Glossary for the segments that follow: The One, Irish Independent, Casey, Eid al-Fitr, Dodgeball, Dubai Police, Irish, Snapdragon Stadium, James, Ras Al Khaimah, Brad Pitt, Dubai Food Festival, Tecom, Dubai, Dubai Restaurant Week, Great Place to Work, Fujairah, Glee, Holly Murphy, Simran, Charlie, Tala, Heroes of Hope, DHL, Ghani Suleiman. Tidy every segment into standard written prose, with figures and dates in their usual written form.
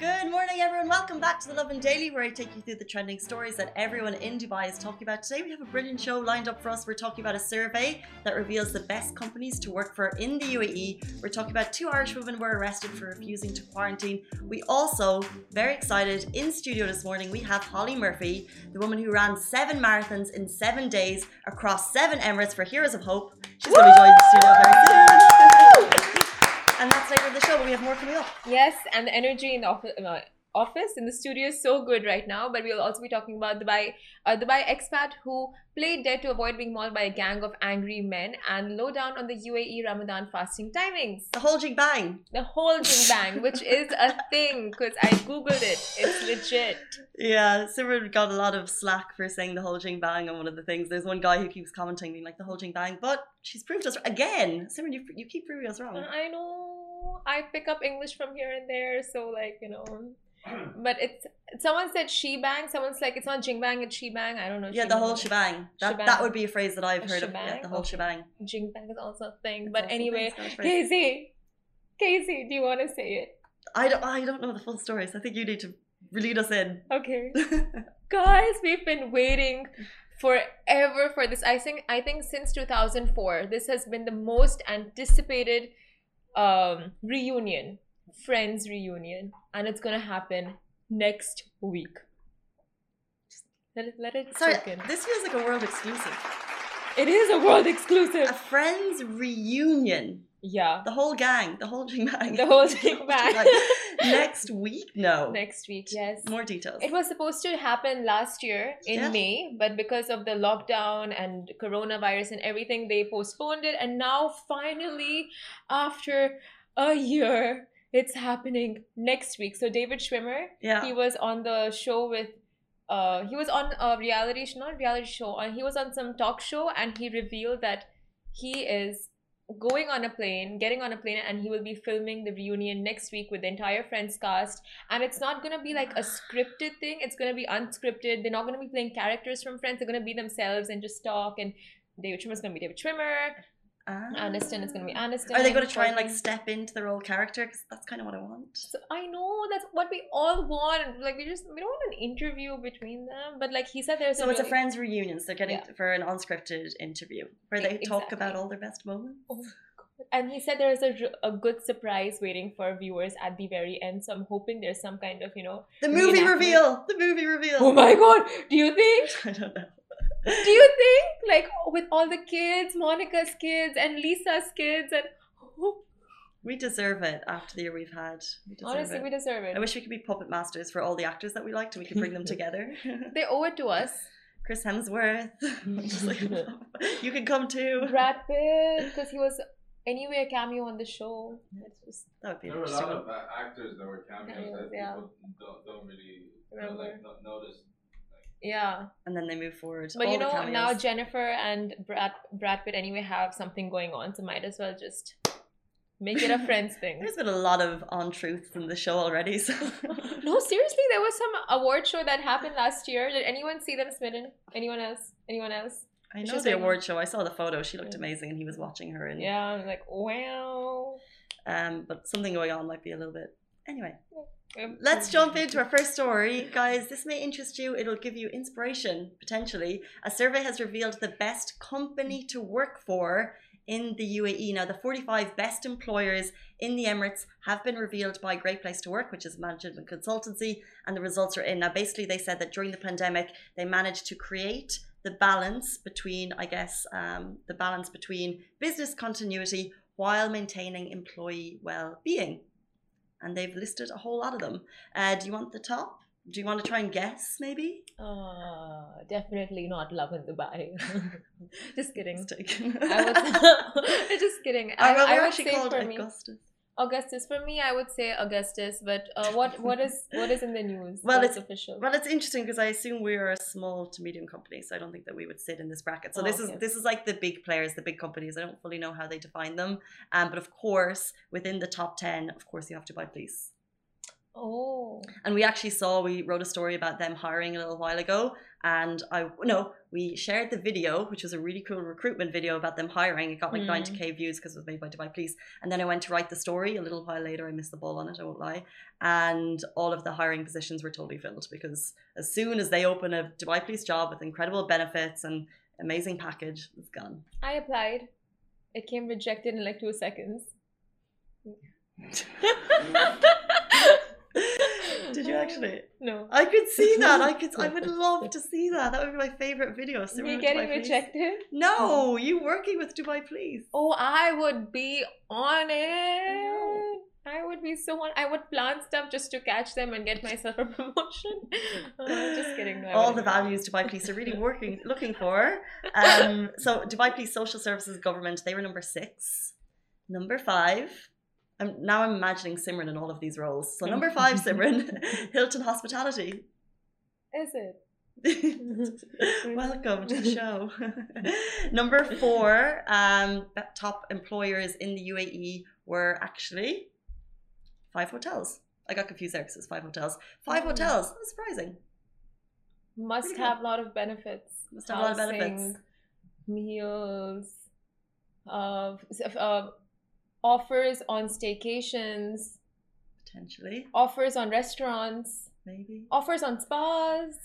Good morning, everyone. Welcome back to The Lovin Daily, where I take you through the trending stories that everyone in Dubai is talking about. Today, we have a brilliant show lined up for us. We're talking about a survey that reveals the best companies to work for in the UAE. We're talking about 2 Irish women were arrested for refusing to quarantine. We also, very excited, in studio this morning, we have Holly Murphy, the woman who ran 7 marathons in 7 days across 7 Emirates for Heroes of Hope. She's going to be joining the studio very soon. And that's later in the show, but we have more coming up. Yes, and the energy in the office, in the studio is so good right now. But we'll also be talking about Dubai expat who played dead to avoid being mauled by a gang of angry men, and lowdown on the UAE Ramadan fasting timings. The whole jing bang. The whole jing bang, which is a thing because I googled it. It's legit. Yeah, Simran got a lot of slack for saying the whole jing bang on one of the things. There's one guy who keeps commenting being like the whole jing bang, but she's proved us again. Simran, you keep proving us wrong. I know. I pick up English from here and there, so like, you know. But it's, someone said shebang, someone's like, it's not jingbang, it's shebang. I don't know. Yeah, shebang. The whole shebang. That would be a phrase that I've heard of. Yeah, the whole shebang. Jingbang is also a thing. But anyway, Casey, do you want to say it? I don't know the full story, so I think you need to lead us in. Okay. Guys, we've been waiting forever for this. I think since 2004, this has been the most anticipated reunion. Friends reunion, and it's gonna happen next week. Just let it soak in. This feels like a world exclusive. It is a world exclusive. A Friends reunion. Yeah. The whole gang. The whole jing bang. The whole jing bang. Next week? No. Next week, yes. More details. It was supposed to happen last year in May, but because of the lockdown and coronavirus and everything, they postponed it. And now, finally, after a year, it's happening next week. So David Schwimmer, he was on the show with, he was on a not reality show, he was on some talk show, and he revealed that he is getting on a plane, and he will be filming the reunion next week with the entire Friends cast. And it's not going to be like a scripted thing. It's going to be unscripted. They're not going to be playing characters from Friends. They're going to be themselves and just talk. And David Schwimmer's going to be David Schwimmer. Aniston is going to be Aniston. Are they going to try and like step into their role character? Because that's kind of what I want. So, I know that's what we all want. Like we don't want an interview between them. But like he said, there's so it's a Friends reunion. So they're getting for an unscripted interview where they talk about all their best moments. Oh, God. And he said there is a good surprise waiting for viewers at the very end. So I'm hoping there's some kind of the movie reveal. Oh my God! Do you think? I don't know. Do you think, like, with all the kids, Monica's kids and Lisa's kids, and we deserve it after the year we've had. Honestly, we deserve it. I wish we could be puppet masters for all the actors that we liked, and we could bring them together. They owe it to us. Chris Hemsworth. You can come too. Brad Pitt, because he was anyway a cameo on the show. That would be interesting. There were a lot of actors that were cameos that people don't really notice. Yeah, and then they move forward. But all now Jennifer and Brad Pitt anyway have something going on, so might as well just make it a Friends thing. There's been a lot of untruths in the show already. So no, seriously, there was some award show that happened last year. Did anyone see them, Smitten? Anyone else? I know the award show. I saw the photo. She looked amazing, and he was watching her. And I was like, wow. But something going on might be a little bit. Anyway. Let's jump into our first story. Guys, this may interest you. It'll give you inspiration, potentially. A survey has revealed the best company to work for in the UAE. Now, the 45 best employers in the Emirates have been revealed by Great Place to Work, which is management consultancy, and the results are in. Now, basically, they said that during the pandemic, they managed to create the balance between, business continuity while maintaining employee well-being. And they've listed a whole lot of them. Do you want the top? Do you want to try and guess, maybe? Definitely not Lovin Dubai. Just kidding. Just kidding. I would say for me, Augustus. For me, I would say Augustus. But what is in the news? Well, it's official. Well, it's interesting because I assume we are a small to medium company, so I don't think that we would sit in this bracket. So this is like the big players, the big companies. I don't fully know how they define them. But of course, within the top 10, of course, you have Dubai Police. Oh. And we actually wrote a story about them hiring a little while ago. And we shared the video, which was a really cool recruitment video about them hiring. It got like 90k views because it was made by Dubai Police. And then I went to write the story a little while later. I missed the ball on it, I won't lie. And all of the hiring positions were totally filled, because as soon as they open a Dubai Police job with incredible benefits and amazing package, it's gone. I applied. It came rejected in like 2 seconds. Did you actually? No. I could see that. I would love to see that. That would be my favorite video. You're getting rejected? No, you working with Dubai Police. Oh, I would be on it. I would be so on. I would plan stuff just to catch them and get myself a promotion. Just kidding. All the values Dubai Police are really looking for. So Dubai Police Social Services Government, they were number 6. Number 5. Now I'm imagining Simran in all of these roles. So number 5, Simran, Hilton Hospitality. Is it? Welcome to the show. Number 4, top employers in the UAE were actually 5 hotels. I got confused there because it's 5 hotels. 5 hotels. That was surprising. Must have a lot of benefits. Must have a lot of benefits. Meals. Offers on staycations, potentially. Offers on restaurants, maybe. Offers on spas.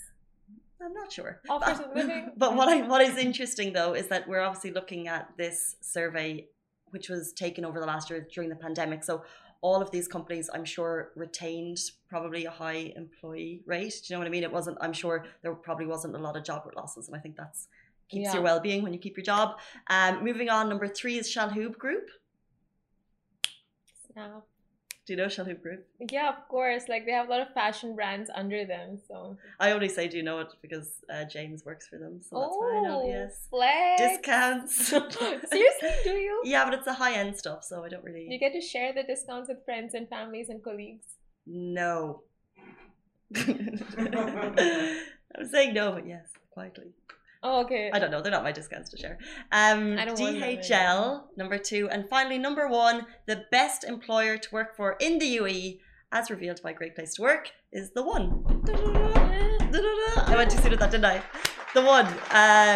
I'm not sure. Offers on living. But what is interesting though is that we're obviously looking at this survey, which was taken over the last year during the pandemic. So all of these companies, I'm sure, retained probably a high employee rate. Do you know what I mean? It wasn't. I'm sure there probably wasn't a lot of job losses, and I think that's keeps your well-being when you keep your job. Moving on, number 3 is Shalhoub Group. Now. Do you know Shalhoub Group? Yeah, of course. Like they have a lot of fashion brands under them. So I only say, do you know it because James works for them, so that's why I know. Yes. Flex. Discounts. Seriously, do you? Yeah, but it's the high-end stuff, so I don't really. You get to share the discounts with friends and families and colleagues. No. I'm saying no, but yes, quietly. Oh, okay. I don't know. They're not my discounts to share. DHL, number 2. And finally, number 1, the best employer to work for in the UAE, as revealed by Great Place to Work, is The One. I went too soon at that, didn't I? The One.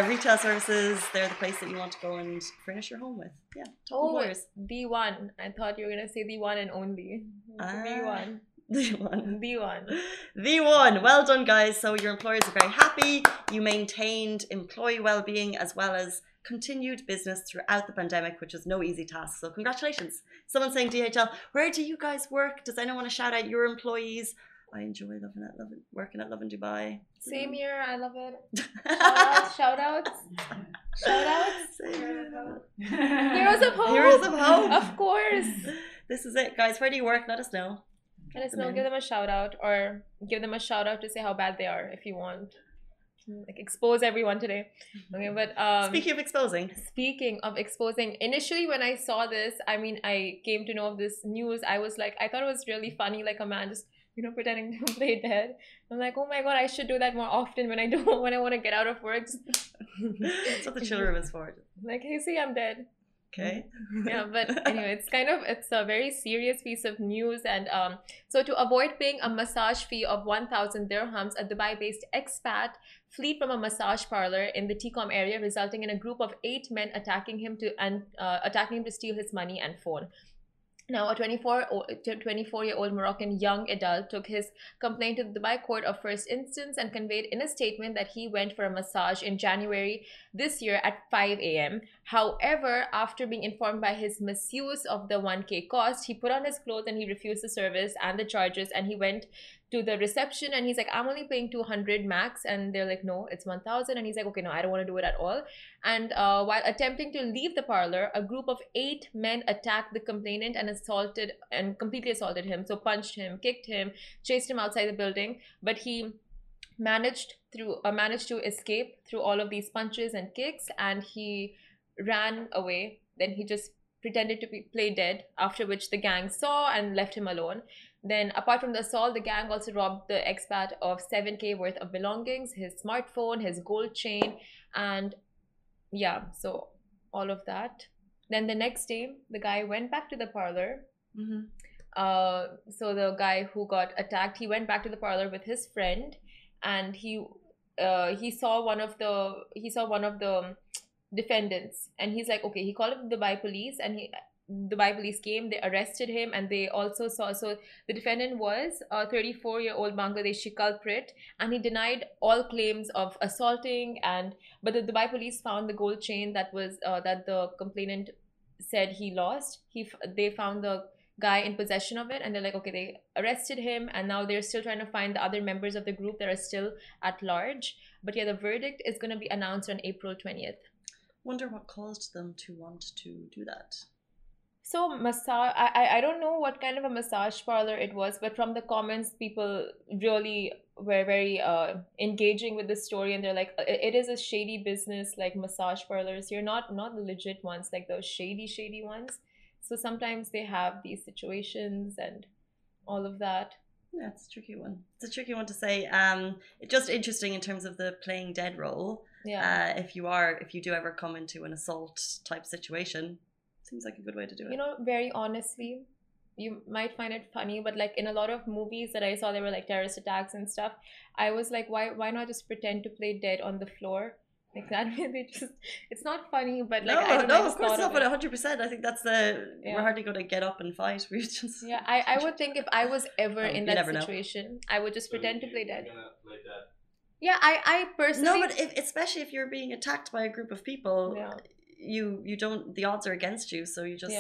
Retail services, they're the place that you want to go and furnish your home with. Yeah. Top employers. The One. I thought you were going to say the one and only. The One. The One. The One. The One. Well done, guys. So your employers are very happy. You maintained employee well-being as well as continued business throughout the pandemic, which is no easy task. So congratulations. Someone's saying DHL, where do you guys work? Does anyone want to shout out your employees? I enjoy working at Lovin Dubai. Same here. I love it. Shout outs. Heroes of Hope. Of course. This is it, guys. Where do you work? Let us know. Let us know, give them a shout out, or give them a shout out to say how bad they are if you want. Like expose everyone today. Okay, but speaking of exposing, initially when I saw this, I came to know of this news, I thought it was really funny, like a man just pretending to play dead. I'm like, oh my god, I should do that more often when I want to get out of work. That's what the children is for. Like, hey, see, I'm dead. Okay. Yeah, but anyway, it's a very serious piece of news. And so to avoid paying a massage fee of 1,000 dirhams, a Dubai-based expat fled from a massage parlor in the Tecom area, resulting in a group of 8 men attacking him to steal his money and phone. Now, a 24-year-old Moroccan young adult took his complaint to the Dubai Court of First Instance and conveyed in a statement that he went for a massage in January this year at 5 a.m. However, after being informed by his masseuse of the 1K cost, he put on his clothes and he refused the service and the charges, and he went to the reception and he's like, I'm only paying 200 max, and they're like, no, it's 1,000, and he's like, okay, no, I don't want to do it at all. And while attempting to leave the parlor, a group of 8 men attacked the complainant and completely assaulted him. So punched him, kicked him, chased him outside the building, but he managed to escape through all of these punches and kicks, and he ran away. Then he just pretended to play dead, after which the gang saw and left him alone. Then, apart from the assault, the gang also robbed the expat of 7K worth of belongings, his smartphone, his gold chain, and yeah, so all of that. Then the next day, the guy went back to the parlor, So the guy who got attacked, he went back to the parlor with his friend, and he saw one of the defendants, and he's like, okay, he called up the Dubai police, and Dubai police came, they arrested him, and they also saw, so the defendant was a 34-year-old Bangladeshi culprit, and he denied all claims of assaulting, but the Dubai police found the gold chain that the complainant said he lost. They found the guy in possession of it, and they're like, okay, they arrested him, and now they're still trying to find the other members of the group that are still at large. But yeah, the verdict is going to be announced on April 20th. Wonder what caused them to want to do that. So massage, I don't know what kind of a massage parlor it was, but from the comments, people really were very engaging with the story, and they're like, it is a shady business, like massage parlors. You're not the legit ones, like those shady ones. So sometimes they have these situations and all of that. Yeah, it's a tricky one. It's a tricky one to say. It's just interesting in terms of the playing dead role. Yeah. If you do ever come into an assault type situation, seems like a good way to do it. You know, very honestly, you might find it funny, but like in a lot of movies that I saw, there were like terrorist attacks and stuff. I was like, why not just pretend to play dead on the floor? Like that way, it's not funny, but like, no, of course not, but 100%. I think that's we're hardly going to get up and fight. We just I would think if I was ever in that situation, I would just pretend to play dead. Yeah, I personally. No, but especially if you're being attacked by a group of people, you don't. The odds are against you, so you just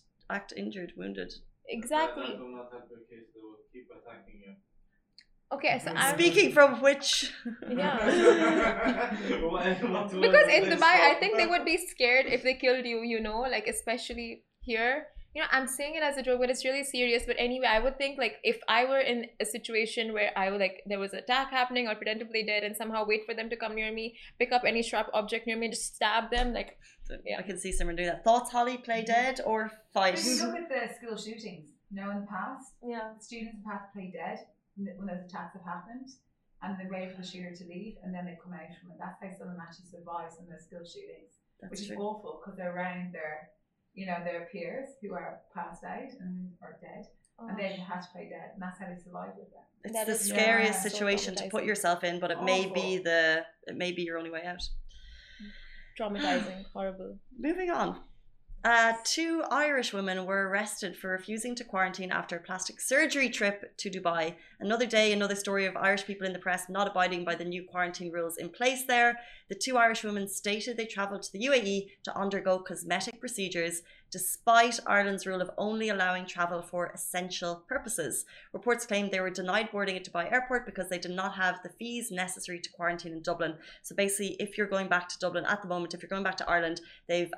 act injured, wounded. Exactly. I do not have the case. They will keep attacking you. Okay, so I'm speaking from which. Yeah. Because in Dubai, I think they would be scared if they killed you, you know, like especially here. You know, I'm saying it as a joke, but it's really serious. But anyway, I would think like if I were in a situation where there was an attack happening, I'd pretend to play dead and somehow wait for them to come near me, pick up any sharp object near me, and just stab them. Like, I can see someone doing that. Thoughts, Holly? Play dead or fight? If you look at the school shootings now in the past, students have had to play dead when those attacks have happened, and they wait for the shooter to leave, and then they come out from it. That's how some of them actually survive some of those school shootings, which is awful because they're around their peers who are passed out and are dead, and they have to play dead, and that's how they survive with them. It's the scariest situation to put yourself in, but it may be your only way out. Traumatizing, horrible. Moving on. Two Irish women were arrested for refusing to quarantine after a plastic surgery trip to Dubai. Another day, another story of Irish people in the press not abiding by the new quarantine rules in place there. The two Irish women stated they travelled to the UAE to undergo cosmetic procedures, despite Ireland's rule of only allowing travel for essential purposes. Reports claim they were denied boarding at Dubai airport because they did not have the fees necessary to quarantine in Dublin. So basically, if you're going back to Dublin at the moment, if you're going back to Ireland, they've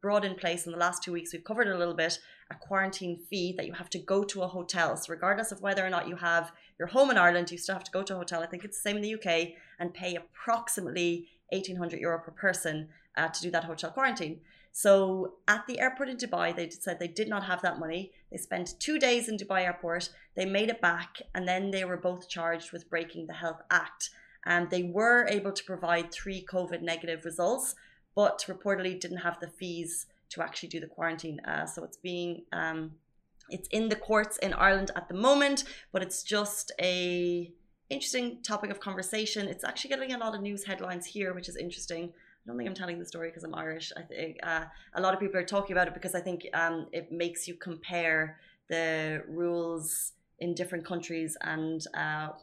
brought in place in the last 2 weeks, we've covered a little bit, a quarantine fee that you have to go to a hotel. So regardless of whether or not you have your home in Ireland, you still have to go to a hotel. I think it's the same in the UK, and pay approximately €1,800 per person to do that hotel quarantine. So at the airport in Dubai, they said they did not have that money. They spent 2 days in Dubai airport. They made it back, and then they were both charged with breaking the Health Act. And they were able to provide 3 COVID negative results, but reportedly didn't have the fees to actually do the quarantine. So it's being it's in the courts in Ireland at the moment, but it's just a interesting topic of conversation. It's actually getting a lot of news headlines here, which is interesting. I don't think I'm telling the story because I'm Irish. I think a lot of people are talking about it because I think it makes you compare the rules in different countries and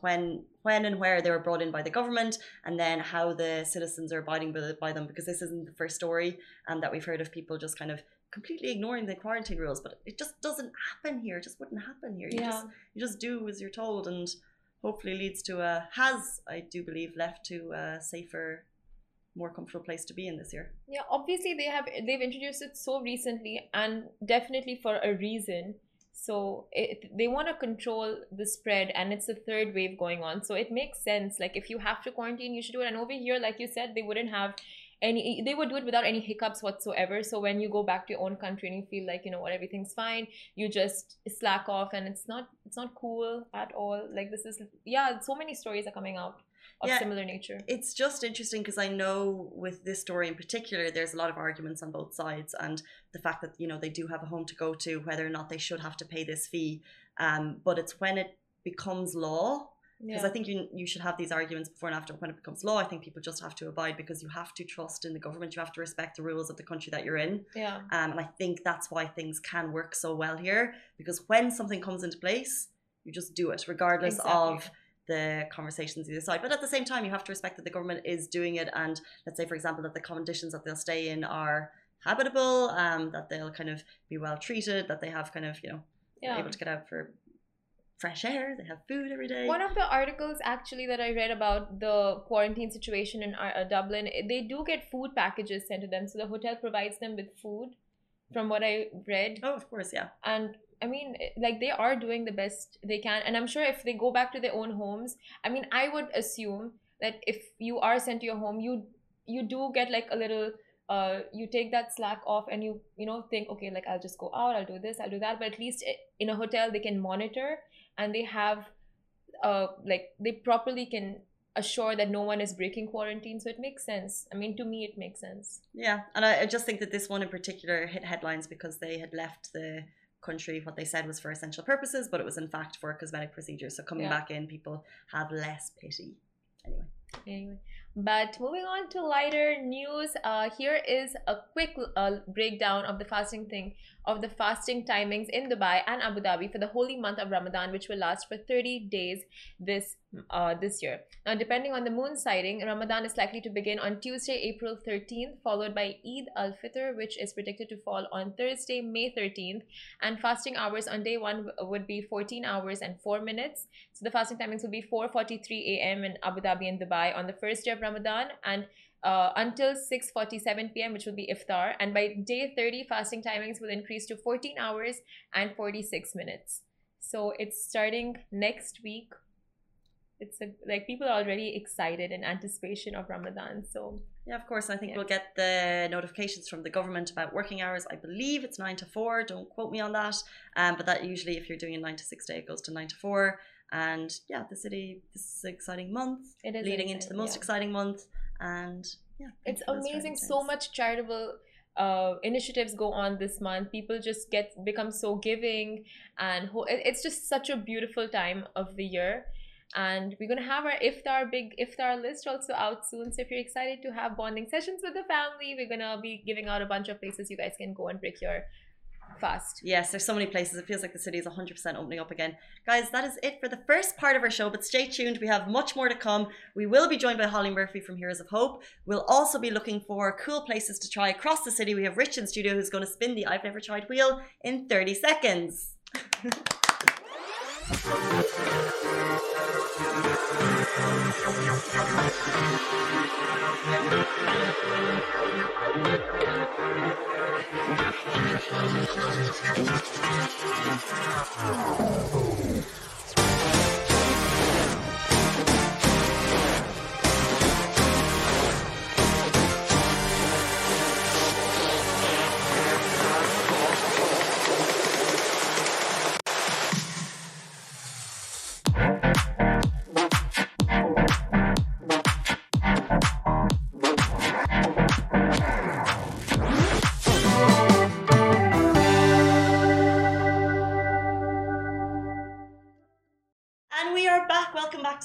when and where they were brought in by the government, and then how the citizens are abiding by them, because this isn't the first story that we've heard of people just kind of completely ignoring the quarantine rules. But it just doesn't happen here. It just wouldn't happen here. You just do as you're told, and hopefully leads to I do believe left to a safer, more comfortable place to be in this year. Yeah, obviously they've introduced it so recently, and definitely for a reason. So they want to control the spread, and it's the third wave going on. So it makes sense. Like if you have to quarantine, you should do it. And over here, like you said, they wouldn't have any, they would do it without any hiccups whatsoever. So when you go back to your own country and you feel like, you know what, everything's fine, you just slack off, and it's not cool at all. Like this is, yeah, so many stories are coming out of similar nature. It's just interesting because I know with this story in particular, there's a lot of arguments on both sides, and the fact that, you know, they do have a home to go to, whether or not they should have to pay this fee. But it's when it becomes law, because I think you should have these arguments before and after. When it becomes law, I think people just have to abide, because you have to trust in the government. You have to respect the rules of the country that you're in. Yeah. And I think that's why things can work so well here, because when something comes into place, you just do it regardless of the conversations either side. But at the same time, you have to respect that the government is doing it. And let's say, for example, that the conditions that they'll stay in are habitable, that they'll kind of be well treated, that they have kind of, you know, able to get out for fresh air, they have food every day. One of the articles actually that I read about the quarantine situation in Dublin, they do get food packages sent to them. So the hotel provides them with food, from what I read. Oh, of course, yeah. And I mean, like, they are doing the best they can. And I'm sure if they go back to their own homes, I mean, I would assume that if you are sent to your home, you do get like a little, you take that slack off, and you know, think, okay, like, I'll just go out, I'll do this, I'll do that. But at least in a hotel, they can monitor, and they have, like, they properly can assure that no one is breaking quarantine. So it makes sense. I mean, to me, it makes sense. Yeah. And I just think that this one in particular hit headlines because they had left the country. What they said was for essential purposes, but it was in fact for cosmetic procedures. So coming back in, people have less pity. Anyway. But moving on to lighter news, here is a quick breakdown of the fasting timings in Dubai and Abu Dhabi for the holy month of Ramadan, which will last for 30 days this year. Now, depending on the moon sighting, Ramadan is likely to begin on Tuesday, April 13th, followed by Eid al-Fitr, which is predicted to fall on Thursday, May 13th. And fasting hours on day one would be 14 hours and 4 minutes. So the fasting timings will be 4:43 a.m. in Abu Dhabi and Dubai on the first day of Ramadan, and until 6:47 p.m. which will be iftar, and by day 30 fasting timings will increase to 14 hours and 46 minutes. So it's starting next week. Like, people are already excited in anticipation of Ramadan. So yeah, of course, I think we'll get the notifications from the government about working hours. I believe it's 9 to 4, don't quote me on that, but that usually, if you're doing a 9 to 6 day, it goes to 9 to 4. And yeah, this is an exciting month. It is leading into the most exciting month. And yeah, it's amazing. So much charitable initiatives go on this month. People just become so giving, and it's just such a beautiful time of the year. And we're going to have our big iftar list also out soon. So if you're excited to have bonding sessions with the family, we're going to be giving out a bunch of places you guys can go and break your fast. Yes, there's so many places. It feels like the city is 100% opening up again. Guys, that is it for the first part of our show, but stay tuned. We have much more to come. We will be joined by Holly Murphy from Heroes of Hope. We'll also be looking for cool places to try across the city. We have Rich in studio who's going to spin the I've Never Tried wheel in 30 seconds.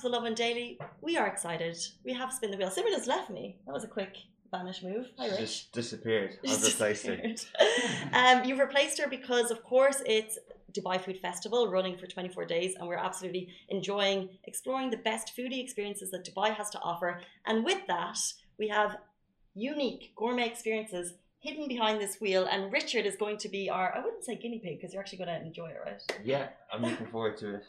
The Lovin Daily. We are excited. We have spin the wheel. Simran has left me. That was a quick vanish move. Hi, Rich. Just disappeared. I've replaced her. You've replaced her because, of course, it's Dubai Food Festival running for 24 days, and we're absolutely enjoying exploring the best foodie experiences that Dubai has to offer. And with that, we have unique gourmet experiences hidden behind this wheel, and Richard is going to be our, I wouldn't say guinea pig, because you're actually going to enjoy it, right? Yeah, I'm looking forward to it.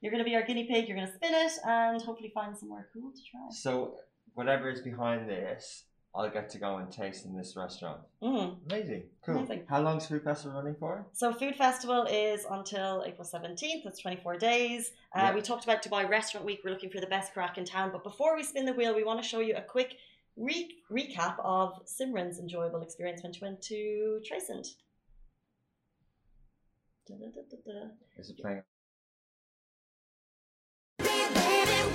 You're going to be our guinea pig, you're going to spin it, and hopefully find somewhere cool to try. So, whatever is behind this, I'll get to go and taste in this restaurant. Mm-hmm. Amazing, cool. Amazing. How long is Food Festival running for? So, Food Festival is until April 17th, it's 24 days. We talked about Dubai Restaurant Week, we're looking for the best crack in town, but before we spin the wheel, we want to show you a quick recap of Simran's enjoyable experience when she went to Tricent. Is it playing?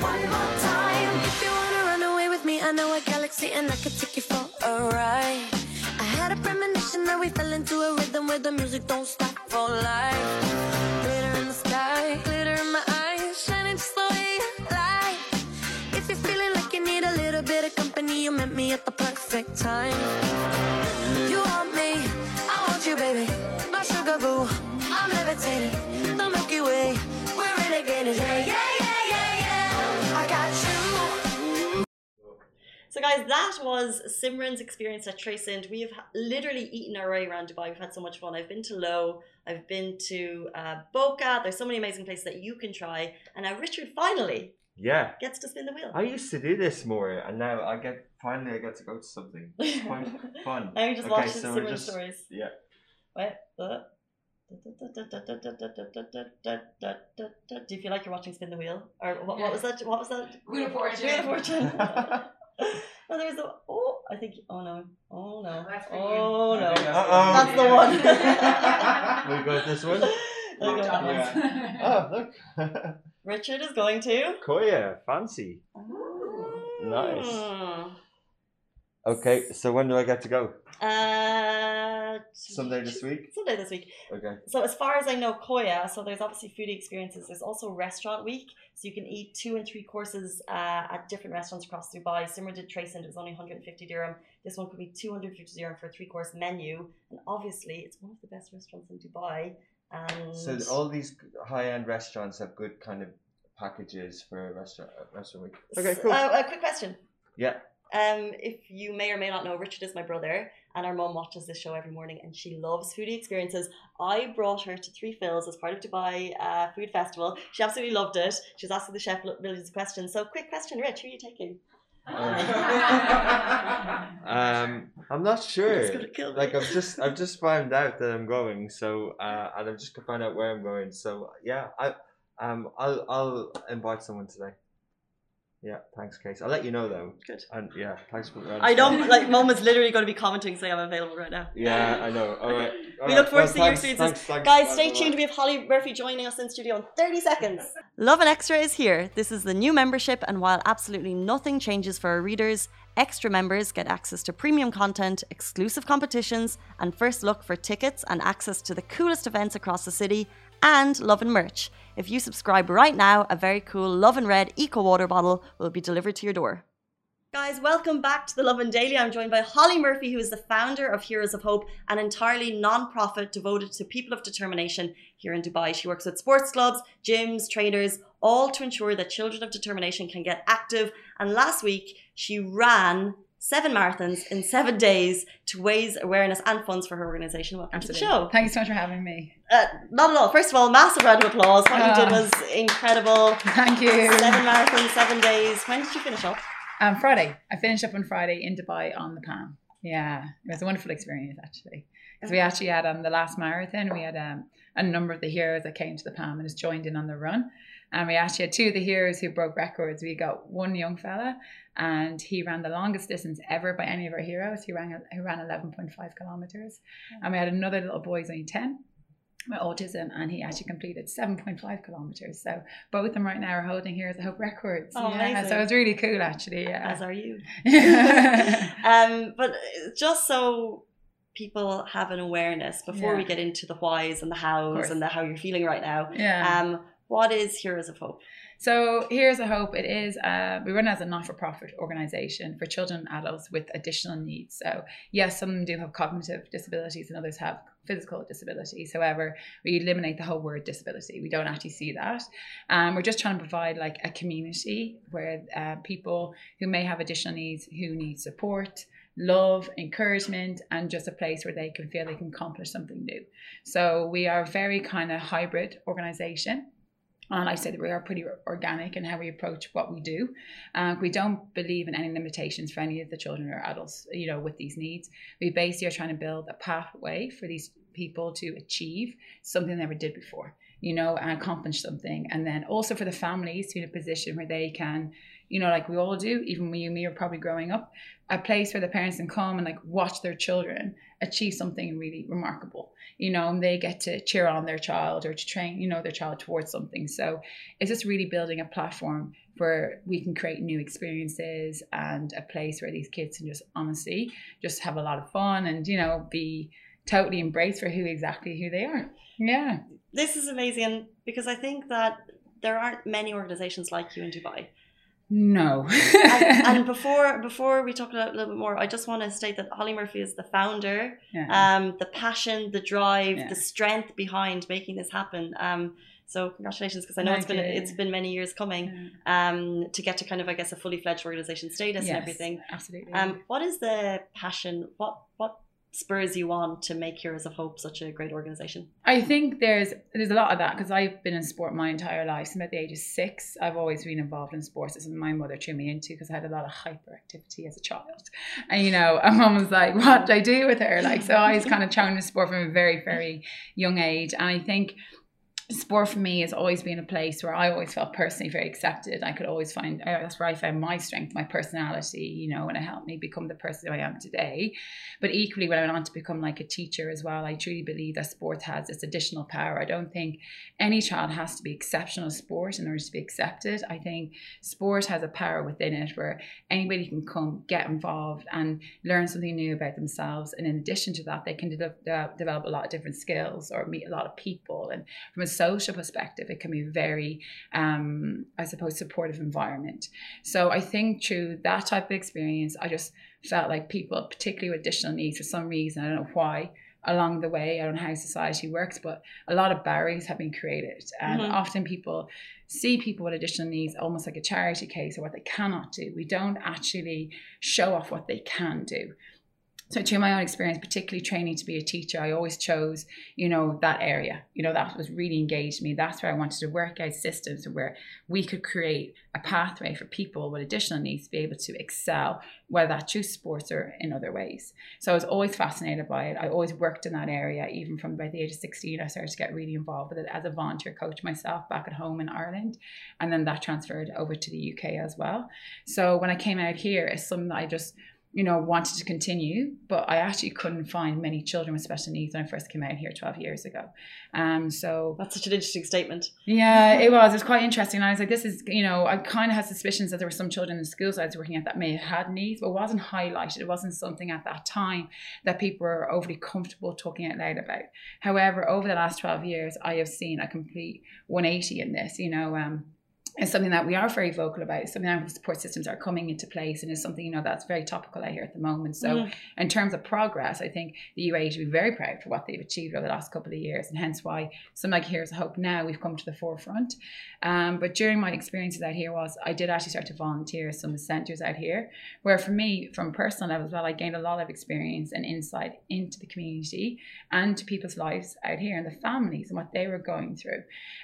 One more time. If you wanna run away with me, I know a galaxy and I could take you for a ride. I had a premonition that we fell into a rhythm where the music don't stop for life. Glitter in the sky, glitter in my eyes, shining just the way I like. If you're feeling like you need a little bit of company, you met me at the perfect time. You want me, I want you, baby. My sugar boo, I'm levitating. The Milky Way, we're renegading. Yeah, yeah, yeah. So guys, that was Simran's experience at Tricent. We have literally eaten our way around Dubai. We've had so much fun. I've been to Low. I've been to Boca. There's so many amazing places that you can try. And now Richard finally gets to spin the wheel. I used to do this more, and now I finally get to go to something. It's quite fun. I just watched Simran stories. Yeah. Wait. Do you feel like you're watching Spin the Wheel? Or what was that? What was that? Wheel of Fortune. Wheel of Fortune. No, there was a. Oh, I think. Oh no. Oh no. Oh no. Uh-oh. That's the one. We got this one. Oh look. Richard is going to Koya. Fancy. Oh. Nice. Okay, so when do I get to go? Someday this week? Someday this week. Okay. So as far as I know, Koya, so there's obviously foodie experiences. There's also Restaurant Week. So you can eat 2 and 3 courses at different restaurants across Dubai. Simran did Tricent. It was only 150 dirham. This one could be 250 dirham for a 3-course menu. And obviously, it's one of the best restaurants in Dubai. And so all these high-end restaurants have good kind of packages for a restaurant week. Okay, cool. A quick question. Yeah. If you may or may not know, Richard is my brother, and our mom watches this show every morning, and she loves foodie experiences. I brought her to 3 Phil's as part of Dubai Food Festival. She absolutely loved it. She was asking the chef millions of questions. So, quick question, Rich, who are you taking? I'm not sure. It's gonna kill me. Like I've just found out that I'm going, so and I've just found out where I'm going. So yeah, I'll invite someone today. Yeah, thanks, Casey. I'll let you know though. Good. And yeah, thanks for. I know, like, Mom is literally going to be commenting saying I'm available right now. Yeah, I know. All right. We look forward to seeing your experiences, guys. Stay tuned. We have Holly Murphy joining us in studio in 30 seconds. Lovin Extra is here. This is the new membership, and while absolutely nothing changes for our readers, extra members get access to premium content, exclusive competitions, and first look for tickets and access to the coolest events across the city. And Lovin merch. If you subscribe right now, a very cool Lovin Red Eco Water bottle will be delivered to your door. Guys, welcome back to the Lovin Daily. I'm joined by Holly Murphy, who is the founder of Heroes of Hope, an entirely non-profit devoted to people of determination here in Dubai. She works with sports clubs, gyms, trainers, all to ensure that children of determination can get active. And last week, she ran 7 marathons in 7 days to raise awareness and funds for her organisation. Welcome to the show. Thank you so much for having me. Not at all. First of all, massive round of applause. What you did was incredible. Thank you. 7 marathons, 7 days. When did you finish up? Friday. I finished up on Friday in Dubai on the Palm. Yeah, it was a wonderful experience actually. Because we actually had on the last marathon, we had a number of the heroes that came to the Palm and just joined in on the run. And we actually had 2 of the heroes who broke records. We got one young fella, and he ran the longest distance ever by any of our heroes. He ran 11.5 kilometers. And we had another little boy who's only 10 with autism, and he actually completed 7.5 kilometers. So both of them right now are holding Heroes of Hope records. Oh, yeah. Amazing. So it's really cool, actually. Yeah. As are you. But just so people have an awareness before we get into the whys and the hows and the how you're feeling right now. Yeah. What is Heroes of Hope? So Heroes of Hope, it is, we run as a not-for-profit organisation for children and adults with additional needs. So yes, some do have cognitive disabilities and others have physical disabilities. However, we eliminate the whole word disability. We don't actually see that. We're just trying to provide like a community where people who may have additional needs, who need support, love, encouragement, and just a place where they can feel they can accomplish something new. So we are a very kind of hybrid organisation. And I say that we are pretty organic in how we approach what we do. We don't believe in any limitations for any of the children or adults, you know, with these needs. We basically are trying to build a pathway for these people to achieve something they never did before. you know, and accomplish something. And then also for the families to be in a position where they can, you know, like we all do, even when you and me are probably growing up, a place where the parents can come and like watch their children achieve something really remarkable, you know, and they get to cheer on their child or to train, you know, their child towards something. So it's just really building a platform where we can create new experiences and a place where these kids can just honestly just have a lot of fun and, you know, be totally embraced for who they are. Yeah. This is amazing because I think that there aren't many organizations like you in Dubai. No. And before we talk a little bit more, I just want to state that Holly Murphy is the founder. Yeah. The passion, the drive, the strength behind making this happen. So congratulations, because I know it's been many years coming to get to kind of, I guess, a fully fledged organization status and everything. Absolutely. What is the passion? What spurs you on to make Heroes of Hope such a great organization? I think there's a lot of that because I've been in sport my entire life. Since about the age of 6, I've always been involved in sports. It's something my mother threw me into because I had a lot of hyperactivity as a child. And, you know, my mum was like, what do I do with her? Like, so I was kind of thrown into sport from a very, very young age. And I think sport for me has always been a place where I always felt personally very accepted. I could always find, that's where I found my strength, my personality, you know, and it helped me become the person who I am today. But equally, when I went on to become like a teacher as well, I truly believe that sport has its additional power. I don't think any child has to be exceptional at sport in order to be accepted. I think sport has a power within it where anybody can come, get involved and learn something new about themselves. And in addition to that, they can develop a lot of different skills or meet a lot of people. And from a social perspective, it can be a very, I suppose, supportive environment. So I think through that type of experience, I just felt like people, particularly with additional needs, for some reason, I don't know why, along the way, I don't know how society works, but a lot of barriers have been created. And often people see people with additional needs almost like a charity case or what they cannot do. We don't actually show off what they can do. So through my own experience, particularly training to be a teacher, I always chose, you know, that area, you know, that was really engaged me. That's where I wanted to work out systems where we could create a pathway for people with additional needs to be able to excel, whether that's through sports or in other ways. So I was always fascinated by it. I always worked in that area. Even from about the age of 16, I started to get really involved with it as a volunteer coach myself back at home in Ireland. And then that transferred over to the UK as well. So when I came out here, it's something that I just, you know, wanted to continue, but I actually couldn't find many children with special needs when I first came out here 12 years ago. So that's such an interesting statement. Yeah, it was quite interesting. I was like, this is, you know, I kind of had suspicions that there were some children in the schools I was working at that may have had needs, but it wasn't highlighted. It wasn't something at that time that people were overly comfortable talking out loud about. However, over the last 12 years, I have seen a complete 180 in this, you know, it's something that we are very vocal about. It's something that our support systems are coming into place, and it's something, you know, that's very topical out here at the moment. So in terms of progress, I think the UAE should be very proud for what they've achieved over the last couple of years, and hence why some like Heroes of Hope now we've come to the forefront. But during my experiences out here was I did actually start to volunteer at some of the centres out here, where for me, from a personal level as well, I gained a lot of experience and insight into the community and to people's lives out here and the families and what they were going through.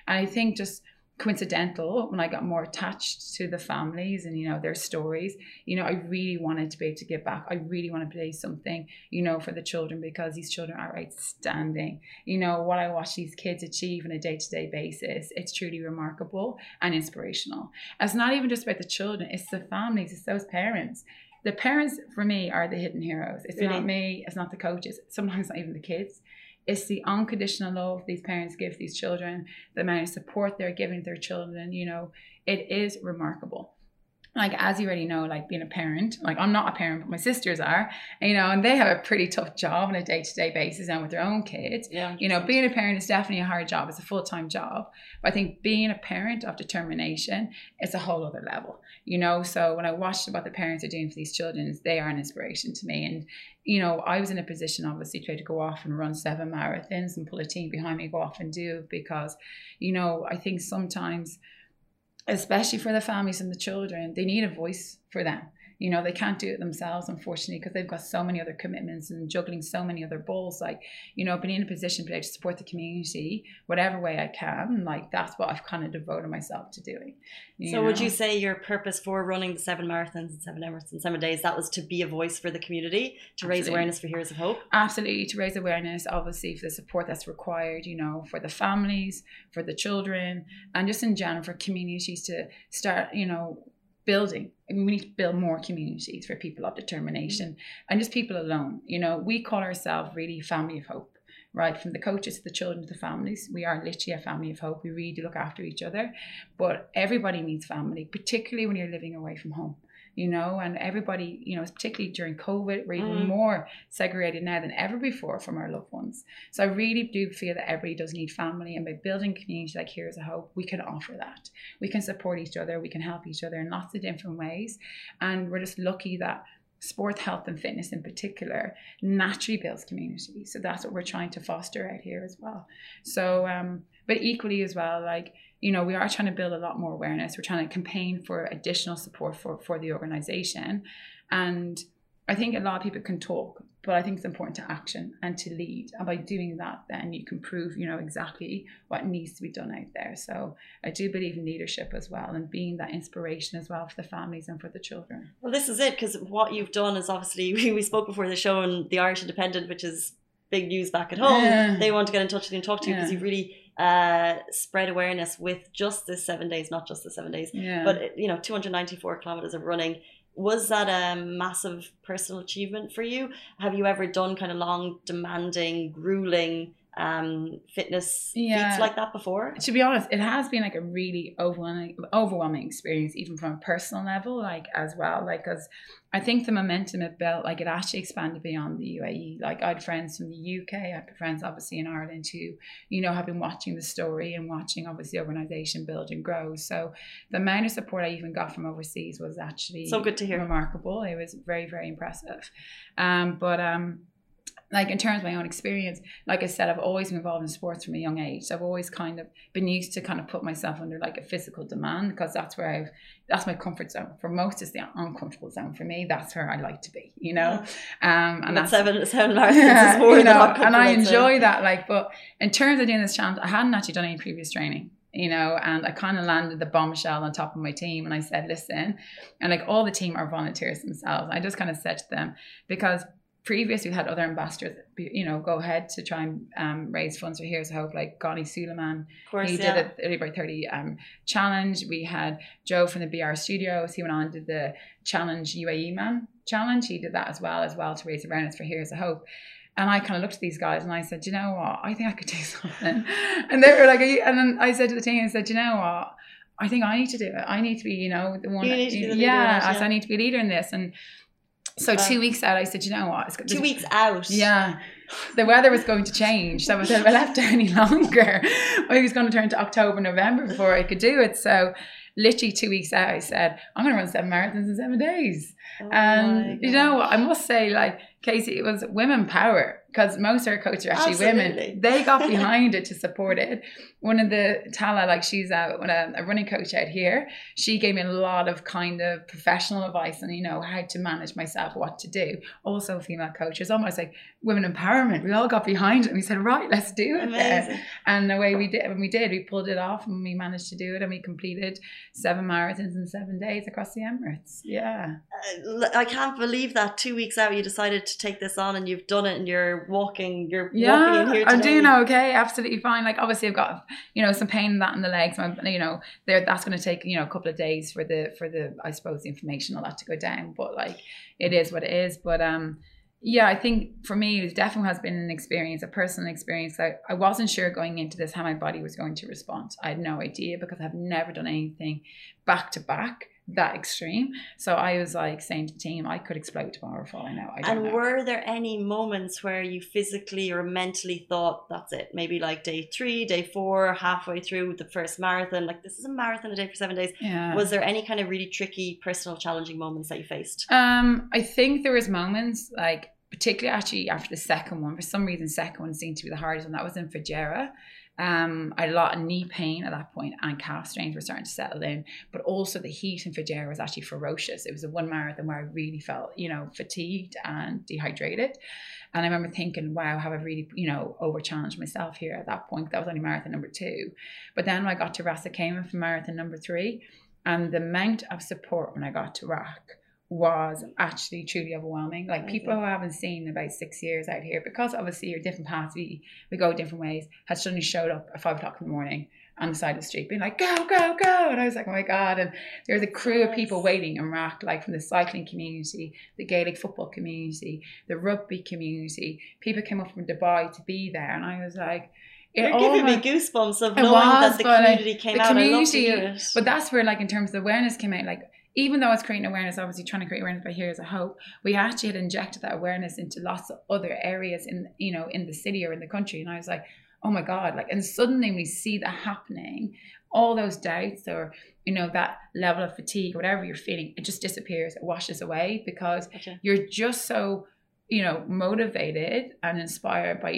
And I think just coincidental, when I got more attached to the families and, you know, their stories, you know, I really wanted to be able to give back. I really want to play something, you know, for the children, because these children are outstanding. You know, what I watch these kids achieve on a day-to-day basis, it's truly remarkable and inspirational. It's not even just about the children, it's the families, it's those parents. The parents, for me, are the hidden heroes. It's not me, it's not the coaches, sometimes not even the kids. It's the unconditional love these parents give these children, the amount of support they're giving their children, you know, it is remarkable. Like, as you already know, like being a parent, like I'm not a parent, but my sisters are, you know, and they have a pretty tough job on a day-to-day basis and with their own kids. Yeah, you know, being a parent is definitely a hard job. It's a full-time job. But I think being a parent of determination, it's a whole other level, you know. So when I watched what the parents are doing for these children, they are an inspiration to me. And, you know, I was in a position, obviously, to go off and run 7 marathons and pull a team behind me, go off and do, because, you know, I think sometimes, especially for the families and the children, they need a voice for them. You know, they can't do it themselves, unfortunately, because they've got so many other commitments and juggling so many other balls. Like, you know, I've been in a position to be able to support the community whatever way I can. Like, that's what I've kind of devoted myself to doing. So would you say your purpose for running the 7 marathons and 7 hours and 7 days, that was to be a voice for the community, to raise awareness for Heroes of Hope? Absolutely, to raise awareness, obviously, for the support that's required, you know, for the families, for the children, and just in general for communities to start, you know, building. I mean, we need to build more communities for people of determination and just people alone. You know, we call ourselves really family of hope, right? From the coaches to the children to the families, we are literally a family of hope. We really do look after each other, but everybody needs family, particularly when you're living away from home. You know, and everybody, you know, particularly during COVID, we're even more segregated now than ever before from our loved ones. So I really do feel that everybody does need family, and by building community like Heroes of Hope, we can offer that. We can support each other, we can help each other in lots of different ways. And we're just lucky that sport, health and fitness in particular naturally builds community. So that's what we're trying to foster out here as well. So, but equally as well, like, you know, we are trying to build a lot more awareness. We're trying to campaign for additional support for the organisation. And I think a lot of people can talk, but I think it's important to action and to lead. And by doing that, then you can prove, you know, exactly what needs to be done out there. So I do believe in leadership as well, and being that inspiration as well for the families and for the children. Well, this is it, because what you've done is obviously, we spoke before the show on the Irish Independent, which is big news back at home. Yeah. They want to get in touch with you and talk to you because you've really spread awareness with just the 7 days, not just the 7 days, but, you know, 294 kilometers of running. Was that a massive personal achievement for you? Have you ever done kind of long, demanding, grueling fitness feats like that before? To be honest, it has been like a really overwhelming experience, even from a personal level, like as well, like, because I think the momentum it built, like, it actually expanded beyond the UAE. Like, I had friends from the UK, I had friends obviously in Ireland who, you know, have been watching the story and watching obviously the organisation build and grow. So the amount of support I even got from overseas was actually so good to hear. Remarkable. It was very, very impressive. Like, in terms of my own experience, like I said, I've always been involved in sports from a young age. So I've always kind of been used to kind of put myself under like a physical demand, because that's where that's my comfort zone. For most, it's the uncomfortable zone. For me, that's where I like to be, you know. And that's 7 hours is more, you know, and I enjoy that. Like, but in terms of doing this challenge, I hadn't actually done any previous training. You know, and I kind of landed the bombshell on top of my team, and I said, listen, and like all the team are volunteers themselves. I just kind of said to them, because previously, we had other ambassadors, you know, go ahead to try and raise funds for Heroes of Hope, like Ghani Suleiman. Of course, he did a 30 by 30 challenge. We had Joe from the BR Studios. He went on and did the challenge, UAE Man Challenge. He did that as well to raise awareness for Heroes of Hope. And I kind of looked at these guys and I said, you know what? I think I could do something. And they were like, and then I said to the team, I said, you know what? I think I need to do it. I need to be, you know, the one. I need to be a leader in this. And so 2 weeks out, I said, you know what? It's 2 weeks out? Yeah. The weather was going to change. So if I left any longer, it was going to turn to October, November before I could do it. So literally 2 weeks out, I said, I'm going to run 7 marathons in 7 days. Oh, and you know what? I must say, like, Casey, it was women power, because most of our coaches are actually women. They got behind it to support it. One of the Tala, like, she's a running coach out here. She gave me a lot of kind of professional advice on, you know, how to manage myself, what to do. Also female coaches, almost like women empowerment. We all got behind it and we said, right, let's do it. Amazing. And the way we did, when we did, we pulled it off and we managed to do it, and we completed 7 marathons in 7 days across the Emirates. Yeah. I can't believe that 2 weeks out you decided to take this on, and you've done it, and you're walking in here today. I'm doing okay, absolutely fine. Like, obviously I've got, you know, some pain in the legs, you know, that's going to take, you know, a couple of days for the I suppose the information, all that to go down, but like it is what it is. But yeah, I think for me, it definitely has been an experience, a personal experience. I wasn't sure going into this how my body was going to respond. I had no idea, because I've never done anything back to back that extreme. So I was like saying to the team, I could explode tomorrow for all I know. I don't know. Were there any moments where you physically or mentally thought, that's it, maybe like day 3, day 4, halfway through the first marathon, like this is a marathon a day for 7 days? Yeah. Was there any kind of really tricky, personal, challenging moments that you faced? I think there was moments, like particularly actually after the second one, for some reason second one seemed to be the hardest one. That was in Fujairah. I had a lot of knee pain at that point, and calf strains were starting to settle in, but also the heat in Fujairah was actually ferocious. It was the one marathon where I really felt, fatigued and dehydrated. And I remember thinking, wow, have I really, over-challenged myself here at that point? That was only marathon number 2. But then when I got to Ras Al Khaimah for marathon number 3, and the amount of support when I got to RAK was actually truly overwhelming. Like, people who I haven't seen in about 6 years out here, because obviously you're different paths, we go different ways, had suddenly showed up at 5 o'clock in the morning on the side of the street being like, go, go, go. And I was like, oh my God. And there was a crew of people waiting in RAK, like from the cycling community, the Gaelic football community, the rugby community. People came up from Dubai to be there. And I was like, You're giving me goosebumps of knowing that the community came out. I love to hear it. But that's where, like, in terms of awareness came out, like, even though it's creating awareness, obviously trying to create awareness by Heroes of Hope, we actually had injected that awareness into lots of other areas in the city or in the country. And I was like, oh my God, like, and suddenly we see that happening, all those doubts or, that level of fatigue, whatever you're feeling, it just disappears, it washes away, because you're just so, motivated and inspired by,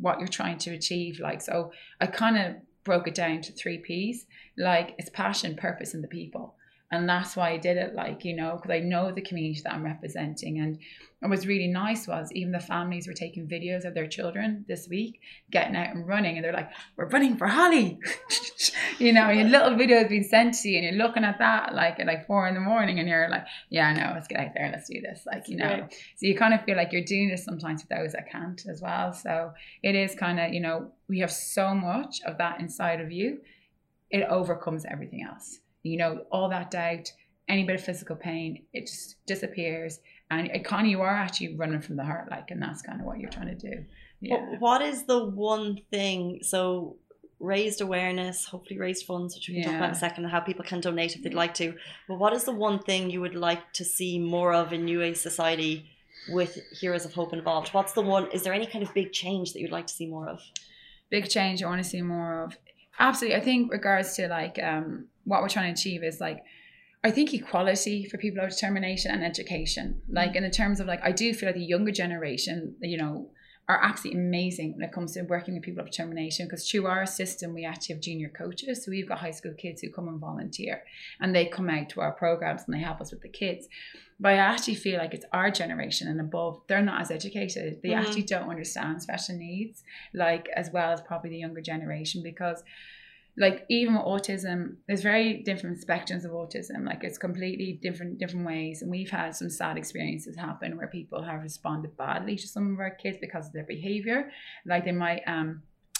what you're trying to achieve. Like, so I kind of broke it down to 3 Ps, like it's passion, purpose, and the people. And that's why I did it, like, because I know the community that I'm representing. And what was really nice was even the families were taking videos of their children this week, getting out and running. And they're like, we're running for Holly. Your little video's been sent to you and you're looking at that like at like 4 a.m. and you're like, yeah, I know, let's get out there and let's do this. Like, Right. So you kind of feel like you're doing this sometimes with those that can't as well. So it is kind of, we have so much of that inside of you. It overcomes everything else. All that doubt, any bit of physical pain, it just disappears. And it kind of, you are actually running from the heart, like, and that's kind of what you're trying to do. Yeah. What is the one thing, so raised awareness, hopefully raised funds, which we can talk about in a second, and how people can donate if they'd like to. But what is the one thing you would like to see more of in UAE society with Heroes of Hope involved? What's the one, is there any kind of big change that you'd like to see more of? Big change I want to see more of. Absolutely. I think regards to like what we're trying to achieve is like, I think equality for people of determination and education. Like in the terms of like, I do feel like the younger generation, are absolutely amazing when it comes to working with people of determination, because through our system we actually have junior coaches, so we've got high school kids who come and volunteer and they come out to our programs and they help us with the kids. But I actually feel like it's our generation and above, they're not as educated, they actually don't understand special needs, like as well as probably the younger generation, because like even with autism, there's very different spectrums of autism. Like it's completely different ways. And we've had some sad experiences happen where people have responded badly to some of our kids because of their behavior. Like they might,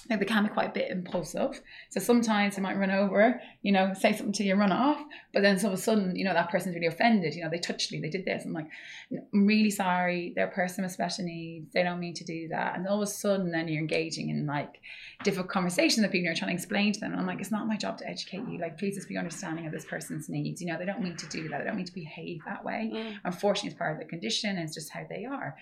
they can be quite a bit impulsive. So sometimes they might run over, say something to you, run off. But then all of a sudden, that person's really offended. They touched me, they did this. I'm like, I'm really sorry. They're a person with special needs. They don't mean to do that. And all of a sudden, then you're engaging in like difficult conversations that people are trying to explain to them. And I'm like, it's not my job to educate you. Like, please just be understanding of this person's needs. They don't mean to do that. They don't mean to behave that way. Mm. Unfortunately, it's part of their condition and it's just how they are.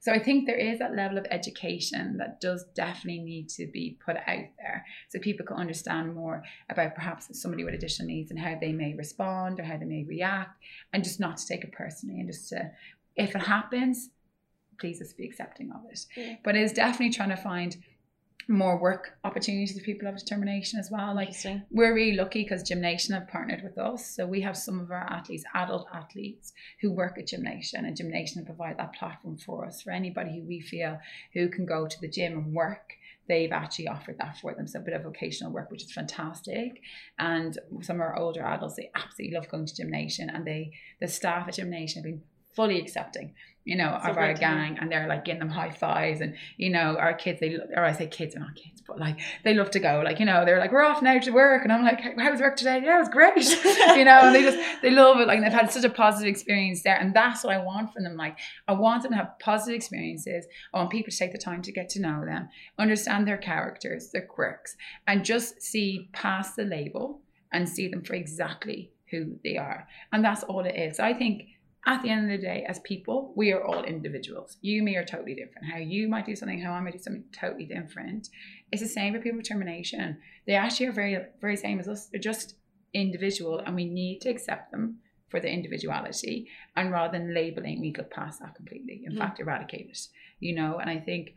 So I think there is that level of education that does definitely need to be put out there, so people can understand more about perhaps somebody with additional needs and how they may respond or how they may react, and just not to take it personally, and just to, if it happens, please just be accepting of it. Yeah. But it's definitely trying to find more work opportunities for people of determination as well. Like we're really lucky because Gymnation have partnered with us, so we have some of our athletes, adult athletes, who work at Gymnation, and Gymnation provide that platform for us, for anybody who we feel who can go to the gym and work. They've actually offered that for them, so a bit of vocational work, which is fantastic. And some of our older adults, they absolutely love going to Gymnation, and the staff at Gymnation have been fully accepting, of our gang, and they're like giving them high fives, and our kids, I say kids are not kids, but like they love to go, like they're like, we're off now to work, and I'm like, how was work today? Yeah, it was great, and they love it, like, and they've had such a positive experience there, and that's what I want from them. Like I want them to have positive experiences. I want people to take the time to get to know them, understand their characters, their quirks, and just see past the label and see them for exactly who they are, and that's all it is. So I think, at the end of the day, as people, we are all individuals. You and me are totally different. How you might do something, how I might do something, totally different. It's the same with people with determination. They actually are very, very same as us. They're just individual, and we need to accept them for their individuality. And rather than labeling, we could pass that completely. In fact, eradicate it. And I think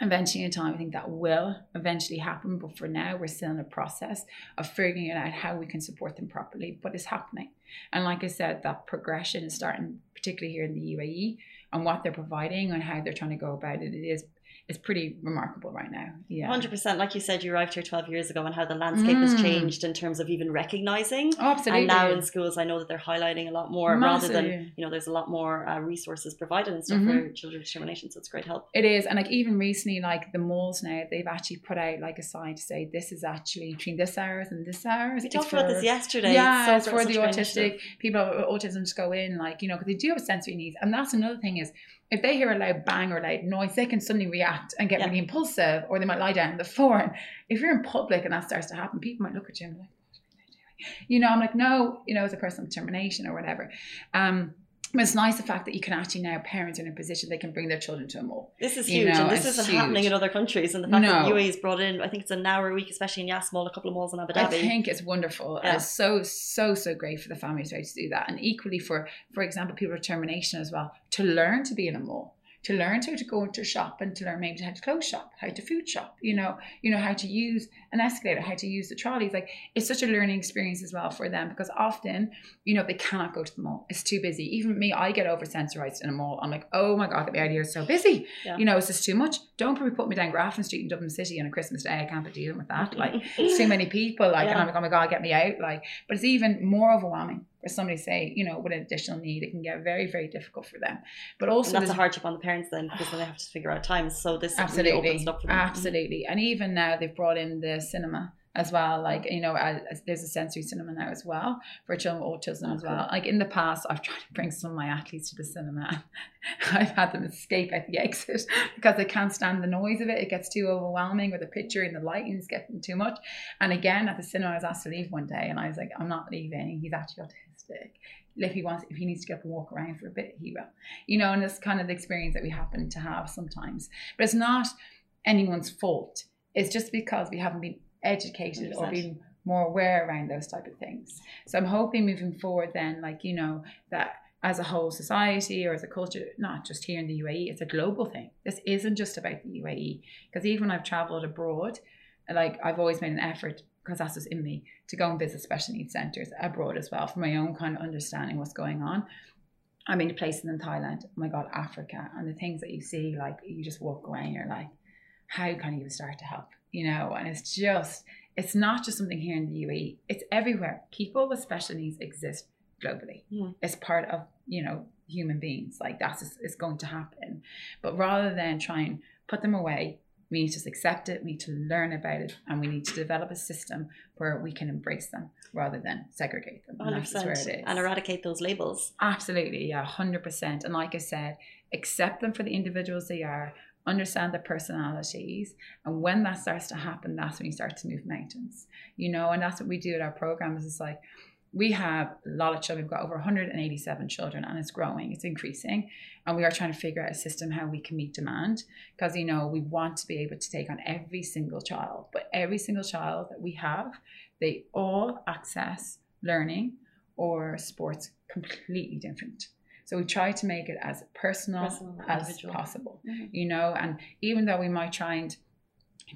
eventually in time, I think that will eventually happen. But for now, we're still in a process of figuring out how we can support them properly, but it's happening. And like I said, that progression is starting, particularly here in the UAE, and what they're providing and how they're trying to go about it. It's pretty remarkable right now. Yeah, 100%. Like you said, you arrived here 12 years ago and how the landscape has changed in terms of even recognizing. Oh, absolutely. And now in schools, I know that they're highlighting a lot more rather than, you know, there's a lot more resources provided and stuff for children with discrimination. So it's great help. It is. And like even recently, like the malls now, they've actually put out like a sign to say, this is actually between this hours and this hours. We talked about this yesterday. Yeah, so it's for the autistic people with autism to go in, like, you know, because they do have sensory needs. And that's another thing is, if they hear a loud bang or a loud noise, they can suddenly react and get really impulsive, or they might lie down on the floor. And if you're in public and that starts to happen, people might look at you and be like, what are they doing? You know, I'm like, no, you know, it's a person with determination or whatever. But it's nice the fact that you can actually now, parents are in a position they can bring their children to a mall. This is huge, you know, and this isn't happening in other countries. And the fact that UAE has brought in, I think it's an hour a week, especially in Yas Mall, a couple of malls in Abu Dhabi. I think it's wonderful. Yeah. And it's so great for the families to be able to do that. And equally for example, people with determination as well, to learn to be in a mall, to learn how to go into a shop, and to learn maybe how to clothes shop, how to food shop, you know, how to use an escalator, how to use the trolleys. Like, it's such a learning experience as well for them, because often, you know, they cannot go to the mall. It's too busy. Even me, I get oversensorized in a mall. I'm like, oh my God, the idea is so busy. Yeah. You know, it's just too much. Don't put me down Grafton Street in Dublin City on a Christmas day. I can't be dealing with that. Like, it's too many people. Like, and I'm like, oh my God, get me out. Like, but it's even more overwhelming. Or somebody say, you know, with an additional need, it can get very, very difficult for them. But also, and that's a hardship on the parents then, because then they have to figure out times. So this really opens it up for them. Absolutely. And even now they've brought in the cinema as well. Like, you know, there's a sensory cinema now as well for children with autism as well. Like in the past, I've tried to bring some of my athletes to the cinema. I've had them escape at the exit because they can't stand the noise of it. It gets too overwhelming, or the picture and the lighting is getting too much. And again, at the cinema, I was asked to leave one day, and I was like, I'm not leaving. He's actually autistic. If he needs to get up and walk around for a bit, he will. You know, and it's kind of the experience that we happen to have sometimes. But it's not anyone's fault. It's just because we haven't been educated 100%. Or been more aware around those type of things. So I'm hoping moving forward then, like, you know, that as a whole society or as a culture, not just here in the UAE, it's a global thing. This isn't just about the UAE. Because even when I've travelled abroad, like, I've always made an effort, because that's just in me, to go and visit special needs centres abroad as well, for my own kind of understanding what's going on. I mean, the places in Thailand, oh my God, Africa, and the things that you see, like, you just walk away and you're like, how can you even start to help? You know, and it's just, it's not just something here in the UAE, it's everywhere. People with special needs exist globally. Yeah. It's part of, you know, human beings. Like, that's just, it's going to happen. But rather than try and put them away, we need to accept it, we need to learn about it, and we need to develop a system where we can embrace them rather than segregate them. 100%. That's where it is. And eradicate those labels. Absolutely, yeah, 100%. And like I said, accept them for the individuals they are, understand their personalities, and when that starts to happen, that's when you start to move mountains. You know, and that's what we do at our programs. It's like, we have a lot of children. We've got over 187 children, and it's growing, it's increasing. And we are trying to figure out a system how we can meet demand, because, you know, we want to be able to take on every single child. But every single child that we have, they all access learning or sports completely different. So we try to make it as personal as possible, you know, and even though we might try and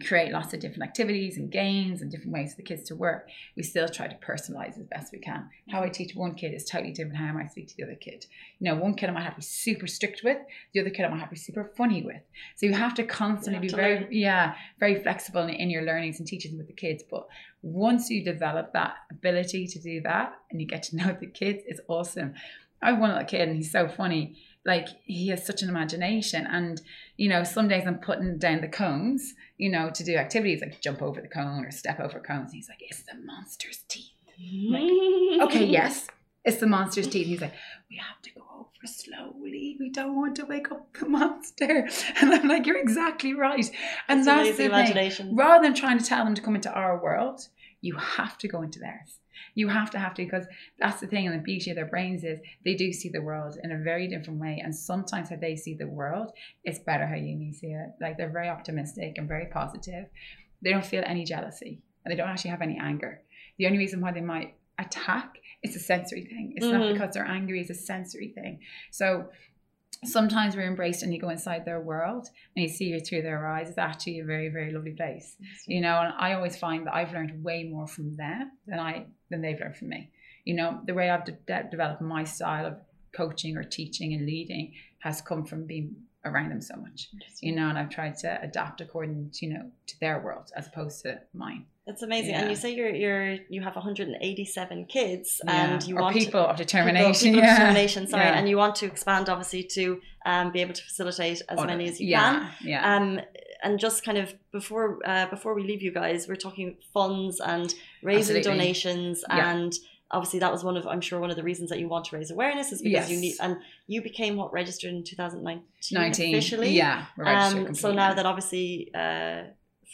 create lots of different activities and games and different ways for the kids to work, we still try to personalize as best we can. How I teach one kid is totally different how I might speak to the other kid. You know, one kid I might have to be super strict with, the other kid I might have to be super funny with. So you have to constantly be very flexible in your learnings and teaching with the kids. But once you develop that ability to do that and you get to know the kids, it's awesome. I have one little kid and he's so funny. Like, he has such an imagination, and, you know, some days I'm putting down the cones, you know, to do activities like jump over the cone or step over cones, and he's like, it's the monster's teeth. I'm like, okay, yes, it's the monster's teeth. He's like, we have to go over slowly, we don't want to wake up the monster. And I'm like, you're exactly right. And that's the imagination thing. Rather than trying to tell them to come into our world, you have to go into theirs. You have to, because that's the thing, and the beauty of their brains is they do see the world in a very different way. And sometimes how they see the world is better how you see it. Like, they're very optimistic and very positive. They don't feel any jealousy, and they don't actually have any anger. The only reason why they might attack is a sensory thing. It's not because they're angry, it's a sensory thing. So sometimes we're embraced and you go inside their world and you see it through their eyes. It's actually a very, very lovely place, you know, and I always find that I've learned way more from them than they've learned from me. You know, the way I've developed my style of coaching or teaching and leading has come from being around them so much, you know, and I've tried to adapt according to, you know, to their world as opposed to mine. That's amazing. Yeah. And you say you have 187 kids, and you want people of determination. People of determination, sorry. Yeah. And you want to expand obviously to be able to facilitate as many as you can. Yeah. And just kind of before we leave you guys, we're talking funds and raising donations, and obviously that was one of the reasons that you want to raise awareness is because you need, and you became registered in 2019 officially. Yeah. We're registered so now that obviously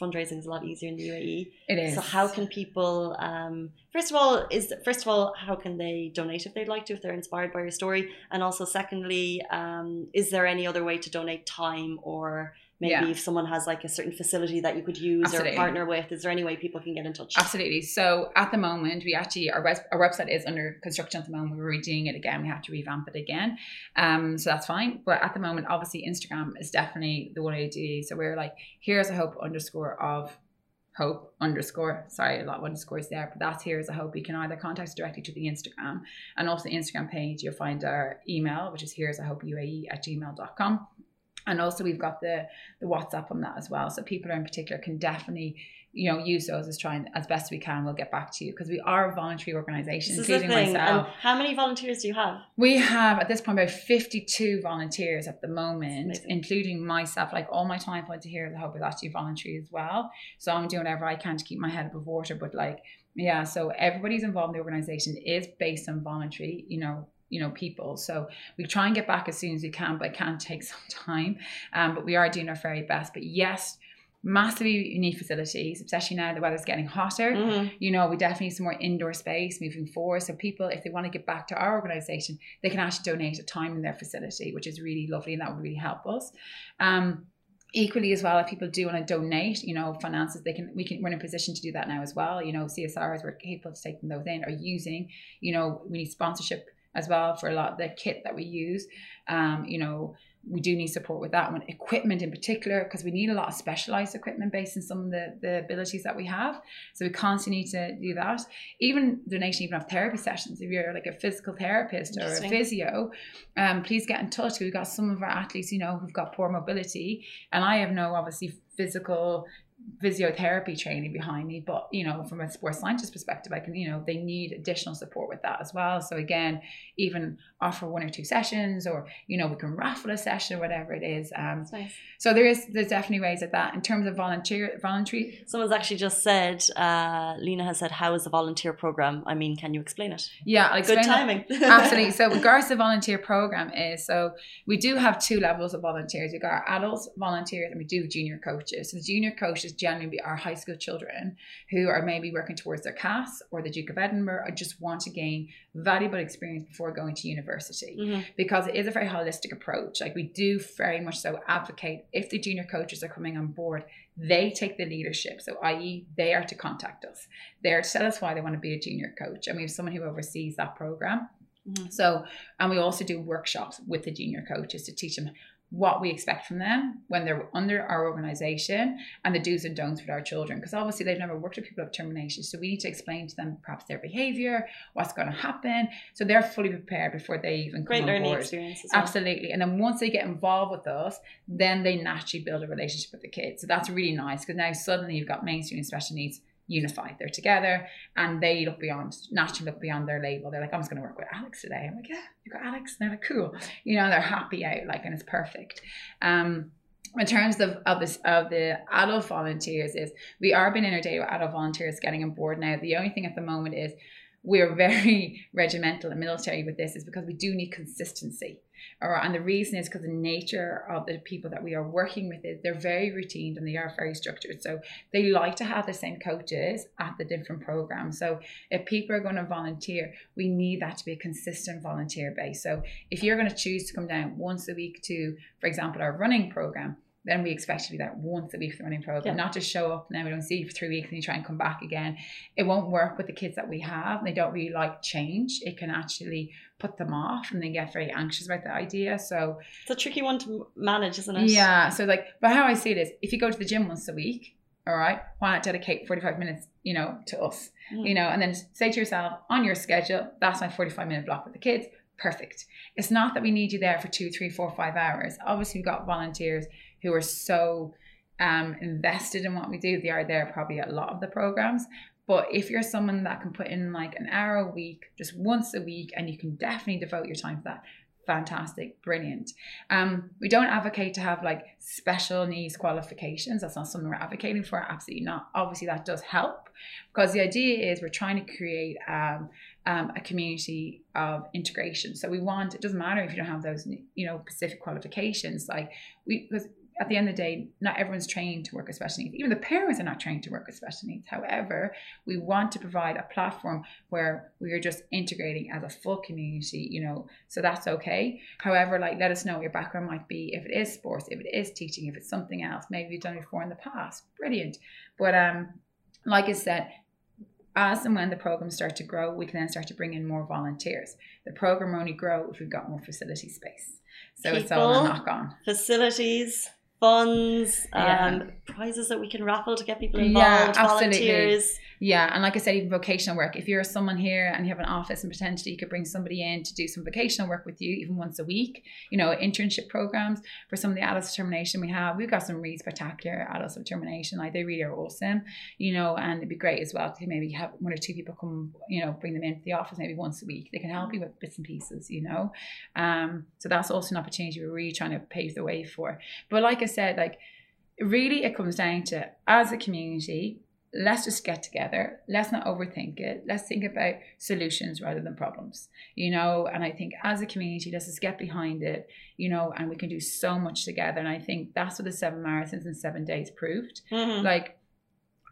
fundraising is a lot easier in the UAE. It is. So how can people, first of all, how can they donate if they'd like to, if they're inspired by your story? And also secondly, is there any other way to donate time, or maybe if someone has like a certain facility that you could use or partner with, is there any way people can get in touch? Absolutely. So at the moment, we actually, our website is under construction at the moment. We're redoing it again. We have to revamp it again. So that's fine. But at the moment, obviously, Instagram is definitely the one I do. So we're like, Heroes of Hope a lot of underscores there, but that's Heroes of Hope. You can either contact us directly to the Instagram, and also the Instagram page, you'll find our email, which is heroesofhopeuae@gmail.com. And also we've got the WhatsApp on that as well. So people in particular can definitely, you know, use those as best we can. We'll get back to you because we are a voluntary organisation, including myself. And how many volunteers do you have? We have at this point about 52 volunteers at the moment, including myself. Like all my time points here, I hope is actually voluntary as well. So I'm doing whatever I can to keep my head above water. But like, yeah, so everybody's involved in the organisation is based on voluntary, you know, people. So we try and get back as soon as we can, but it can take some time. But we are doing our very best. But yes, massively you need facilities, especially now the weather's getting hotter. Mm-hmm. You know, we definitely need some more indoor space moving forward. So people, if they want to get back to our organisation, they can actually donate a time in their facility, which is really lovely, and that would really help us. Equally as well, if people do want to donate, you know, finances, we're in a position to do that now as well. You know, CSRs, we're capable of taking those in or using, you know, we need sponsorship as well for a lot of the kit that we use. You know, we do need support with that one. Equipment in particular, because we need a lot of specialised equipment based on some of the abilities that we have. So we constantly need to do that. Even donation, even of therapy sessions. If you're like a physical therapist or a physio, please get in touch. We've got some of our athletes, you know, who've got poor mobility. And I have no, obviously, physical physiotherapy training behind me, but you know, from a sports scientist perspective, I can, you know, they need additional support with that as well. So again, even offer one or two sessions, or you know, we can raffle a session or whatever it is. Nice. So there's definitely ways at that. In terms of voluntary, someone's actually just said, Lena has said, how is the volunteer program? I mean, can you explain it? Yeah, I'll explain. Good timing. Absolutely. So regards to the volunteer program is, so we do have two levels of volunteers. We got our adults volunteers and we do junior coaches. So the junior coaches generally are high school children who are maybe working towards their CAS or the Duke of Edinburgh, or just want to gain valuable experience before going to university, because it is a very holistic approach. Like we do very much so advocate, if the junior coaches are coming on board, they take the leadership. So i.e. they are to contact us. They are to tell us why they want to be a junior coach. And we have someone who oversees that program. So, and we also do workshops with the junior coaches to teach them what we expect from them when they're under our organization, and the do's and don'ts with our children, because obviously they've never worked with people of termination, so we need to explain to them perhaps their behavior, what's going to happen, so they're fully prepared before they even come on board. Great learning experience as well. Absolutely. And then once they get involved with us, then they naturally build a relationship with the kids. So that's really nice, because now suddenly you've got mainstream and special needs unified. They're together, and they naturally look beyond their label. They're like, I'm just going to work with Alex today. I'm like, yeah, you got Alex. And they're like, cool. You know, they're happy out, like, and it's perfect. In terms of the adult volunteers, is we are being inundated with adult volunteers getting on board now. The only thing at the moment is we're very regimental and military with this, is because we do need consistency. All right, and the reason is because the nature of the people that we are working with is they're very routine and they are very structured. So they like to have the same coaches at the different programs. So if people are going to volunteer, we need that to be a consistent volunteer base. So if you're going to choose to come down once a week to, for example, our running program, then we expect you to do that once a week for the running program, not just show up and then we don't see you for 3 weeks and you try and come back again. It won't work with the kids that we have. They don't really like change. It can actually put them off and they get very anxious about the idea. So it's a tricky one to manage, isn't it? Yeah. So like, but how I see it is, if you go to the gym once a week, all right, why not dedicate 45 minutes, you know, to us, you know, and then say to yourself on your schedule, that's my 45-minute block with the kids. Perfect. It's not that we need you there for 2, 3, 4, 5 hours. Obviously, we've got volunteers who are so invested in what we do. They are there probably at a lot of the programs. But if you're someone that can put in like an hour a week, just once a week, and you can definitely devote your time to that, fantastic, brilliant. We don't advocate to have like special needs qualifications. That's not something we're advocating for, absolutely not. Obviously, that does help, because the idea is we're trying to create a community of integration. So we want, it doesn't matter if you don't have those, you know, specific qualifications, like because at the end of the day, not everyone's trained to work with special needs. Even the parents are not trained to work with special needs. However, we want to provide a platform where we are just integrating as a full community, you know, so that's okay. However, like, let us know what your background might be. If it is sports, if it is teaching, if it's something else, maybe you've done it before in the past, brilliant. But like I said, as and when the programs start to grow, we can then start to bring in more volunteers. The program will only grow if we've got more facility space. So people, it's all a knock-on. Facilities, funds, prizes that we can raffle to get people involved, volunteers. Yeah, and like I said, even vocational work. If you're someone here and you have an office and potentially you could bring somebody in to do some vocational work with you, even once a week, you know, internship programs for some of the adult determination we have. We've got some really spectacular adult determination. Like, they really are awesome, you know, and it'd be great as well to maybe have 1 or 2 people come, you know, bring them into the office maybe once a week. They can help you with bits and pieces, you know. So that's also an opportunity we're really trying to pave the way for. But like I said, like, really it comes down to, as a community, let's just get together. Let's not overthink it. Let's think about solutions rather than problems, you know. And I think as a community, let's just get behind it, you know, and we can do so much together. And I think that's what the 7 marathons in 7 days proved. Like,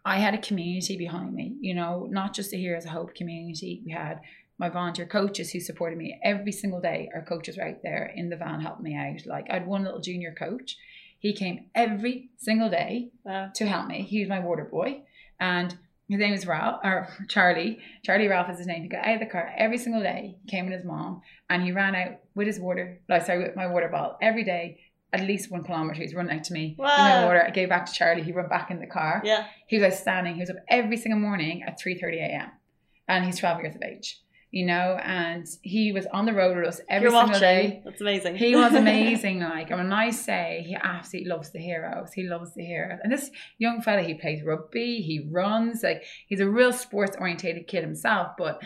I had a community behind me, you know, not just the Heroes of Hope community. We had my volunteer coaches who supported me every single day. Our coaches were out there in the van helping me out. Like, I had one little junior coach. He came every single day to help me. He was my water boy. And his name is Ralph, or Charlie. Charlie Ralph is his name. He got out of the car every single day. He came with his mom and he ran out with his water, with my water bottle every day, at least 1 kilometer. He's running out to me. Wow. With my water. I gave back to Charlie. He ran back in the car. Yeah. He was outstanding. He was up every single morning at 3:30 a.m. And he's 12 years of age. You know, and he was on the road with us every single day. That's amazing. He was amazing. Like, and when I say he absolutely loves the Heroes, he loves the Heroes. And this young fella, he plays rugby, he runs, like, he's a real sports orientated kid himself. But,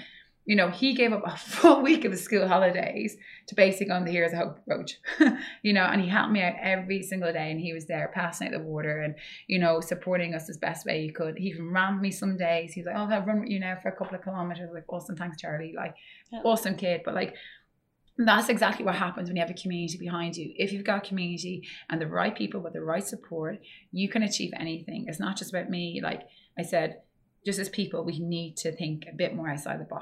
you know, he gave up a full week of his school holidays to basically go on the Heroes of Hope Road, you know, and he helped me out every single day. And he was there passing out the water and, you know, supporting us as best way he could. He even ran me some days. He's like, oh, I'll run with you now for a couple of kilometers. Like, awesome. Thanks, Charlie. Like, awesome kid. But like, that's exactly what happens when you have a community behind you. If you've got a community and the right people with the right support, you can achieve anything. It's not just about me. Like I said, just as people, we need to think a bit more outside the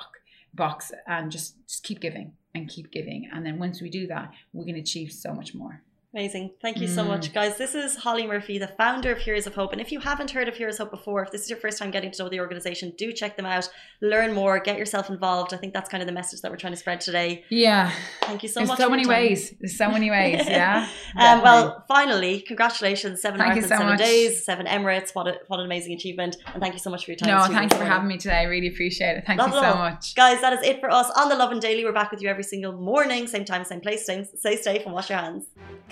box and just keep giving and keep giving, and then once we do that, we can achieve so much more. Amazing. Thank you so much, guys. This is Holly Murphy, the founder of Heroes of Hope, and if you haven't heard of Heroes of Hope before, if this is your first time getting to know the organisation, do check them out, learn more, get yourself involved. I think that's kind of the message that we're trying to spread today. Yeah. Thank you so much. There's so many ways. Yeah. Well, finally, congratulations, 7 marathons, 7 days, 7 Emirates. What an amazing achievement, and thank you so much for your time. No, thank you for having me today. I really appreciate it. Thank you so much, guys. That is it for us on the Lovin Daily. We're back with you every single morning, same time, same place. Stay safe and wash your hands,